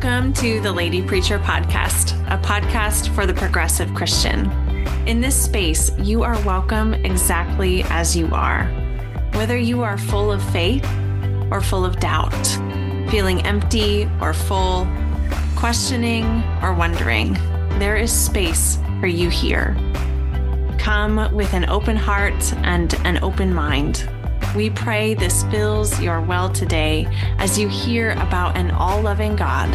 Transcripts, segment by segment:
Welcome to the Lady Preacher Podcast, a podcast for the progressive Christian. In this space, you are welcome exactly as you are. Whether you are full of faith or full of doubt, feeling empty or full, questioning or wondering, there is space for you here. Come with an open heart and an open mind. We pray this fills your well today as you hear about an all-loving God,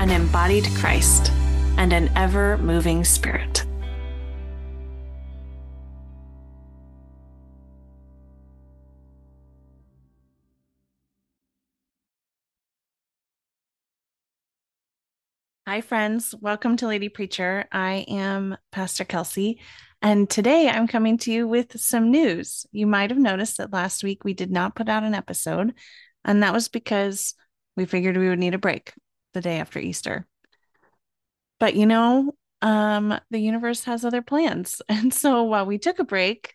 an embodied Christ, and an ever-moving Spirit. Hi, friends. Welcome to Lady Preacher. I am Pastor Kelsey, and today I'm coming to you with some news. You might have noticed that last week we did not put out an episode, and that was because we figured we would need a break the day after Easter. But you know, the universe has other plans. And so while we took a break,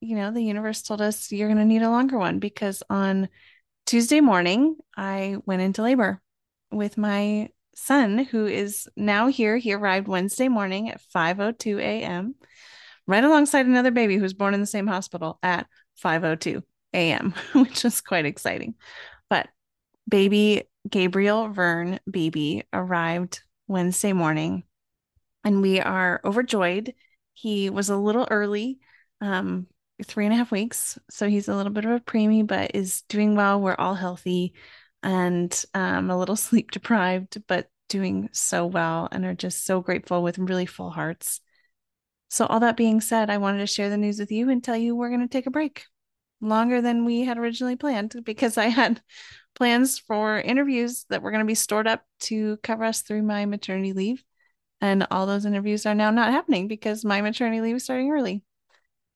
you know, the universe told us you're going to need a longer one, because on Tuesday morning, I went into labor with my son, who is now here. He arrived Wednesday morning at 5:02 a.m., right alongside another baby who was born in the same hospital at 5:02 a.m., which is quite exciting. But baby Gabriel Vern, baby, arrived Wednesday morning, and we are overjoyed. He was a little early, 3.5 weeks, so he's a little bit of a preemie, but is doing well. We're all healthy and a little sleep deprived, but doing so well, and are just so grateful with really full hearts. So all that being said, I wanted to share the news with you and tell you we're going to take a break longer than we had originally planned, because I had plans for interviews that were going to be stored up to cover us through my maternity leave. And all those interviews are now not happening because my maternity leave is starting early.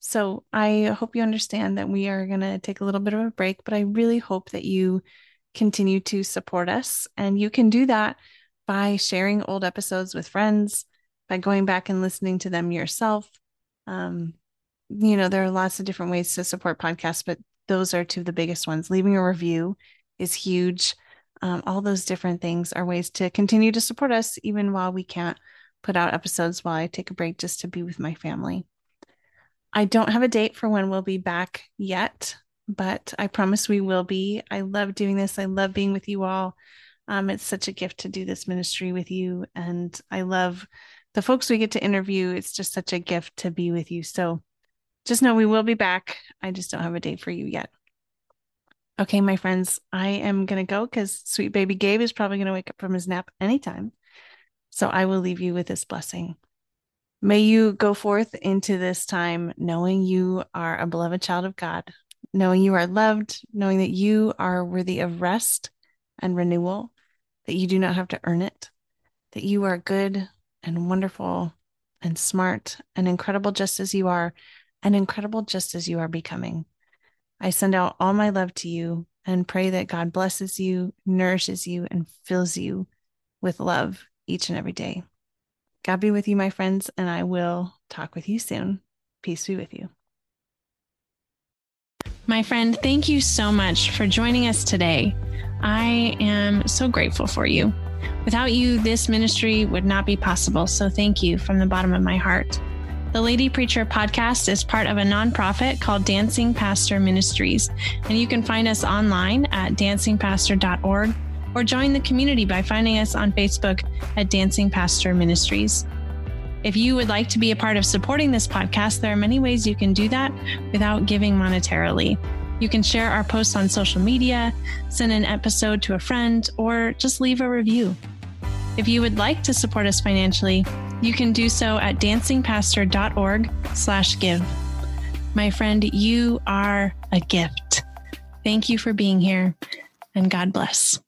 So I hope you understand that we are going to take a little bit of a break, but I really hope that you continue to support us. And you can do that by sharing old episodes with friends, by going back and listening to them yourself. You know, there are lots of different ways to support podcasts, but those are two of the biggest ones. Leaving a review is huge. All those different things are ways to continue to support us, even while we can't put out episodes, while I take a break just to be with my family. I don't have a date for when we'll be back yet, but I promise we will be. I love doing this. I love being with you all. It's such a gift to do this ministry with you. And I love the folks we get to interview. It's just such a gift to be with you. So just know we will be back. I just don't have a date for you yet. Okay, my friends, I am going to go because sweet baby Gabe is probably going to wake up from his nap anytime. So I will leave you with this blessing. May you go forth into this time knowing you are a beloved child of God, knowing you are loved, knowing that you are worthy of rest and renewal, that you do not have to earn it, that you are good and wonderful and smart and incredible just as you are, and incredible just as you are becoming. I send out all my love to you and pray that God blesses you, nourishes you, and fills you with love each and every day. God be with you, my friends, and I will talk with you soon. Peace be with you. My friend, thank you so much for joining us today. I am so grateful for you. Without you, this ministry would not be possible, so thank you from the bottom of my heart. The Lady Preacher Podcast is part of a nonprofit called Dancing Pastor Ministries, and you can find us online at dancingpastor.org, or join the community by finding us on Facebook at Dancing Pastor Ministries. If you would like to be a part of supporting this podcast, there are many ways you can do that without giving monetarily. You can share our posts on social media, send an episode to a friend, or just leave a review. If you would like to support us financially, you can do so at dancingpastor.org/give. My friend, you are a gift. Thank you for being here, and God bless.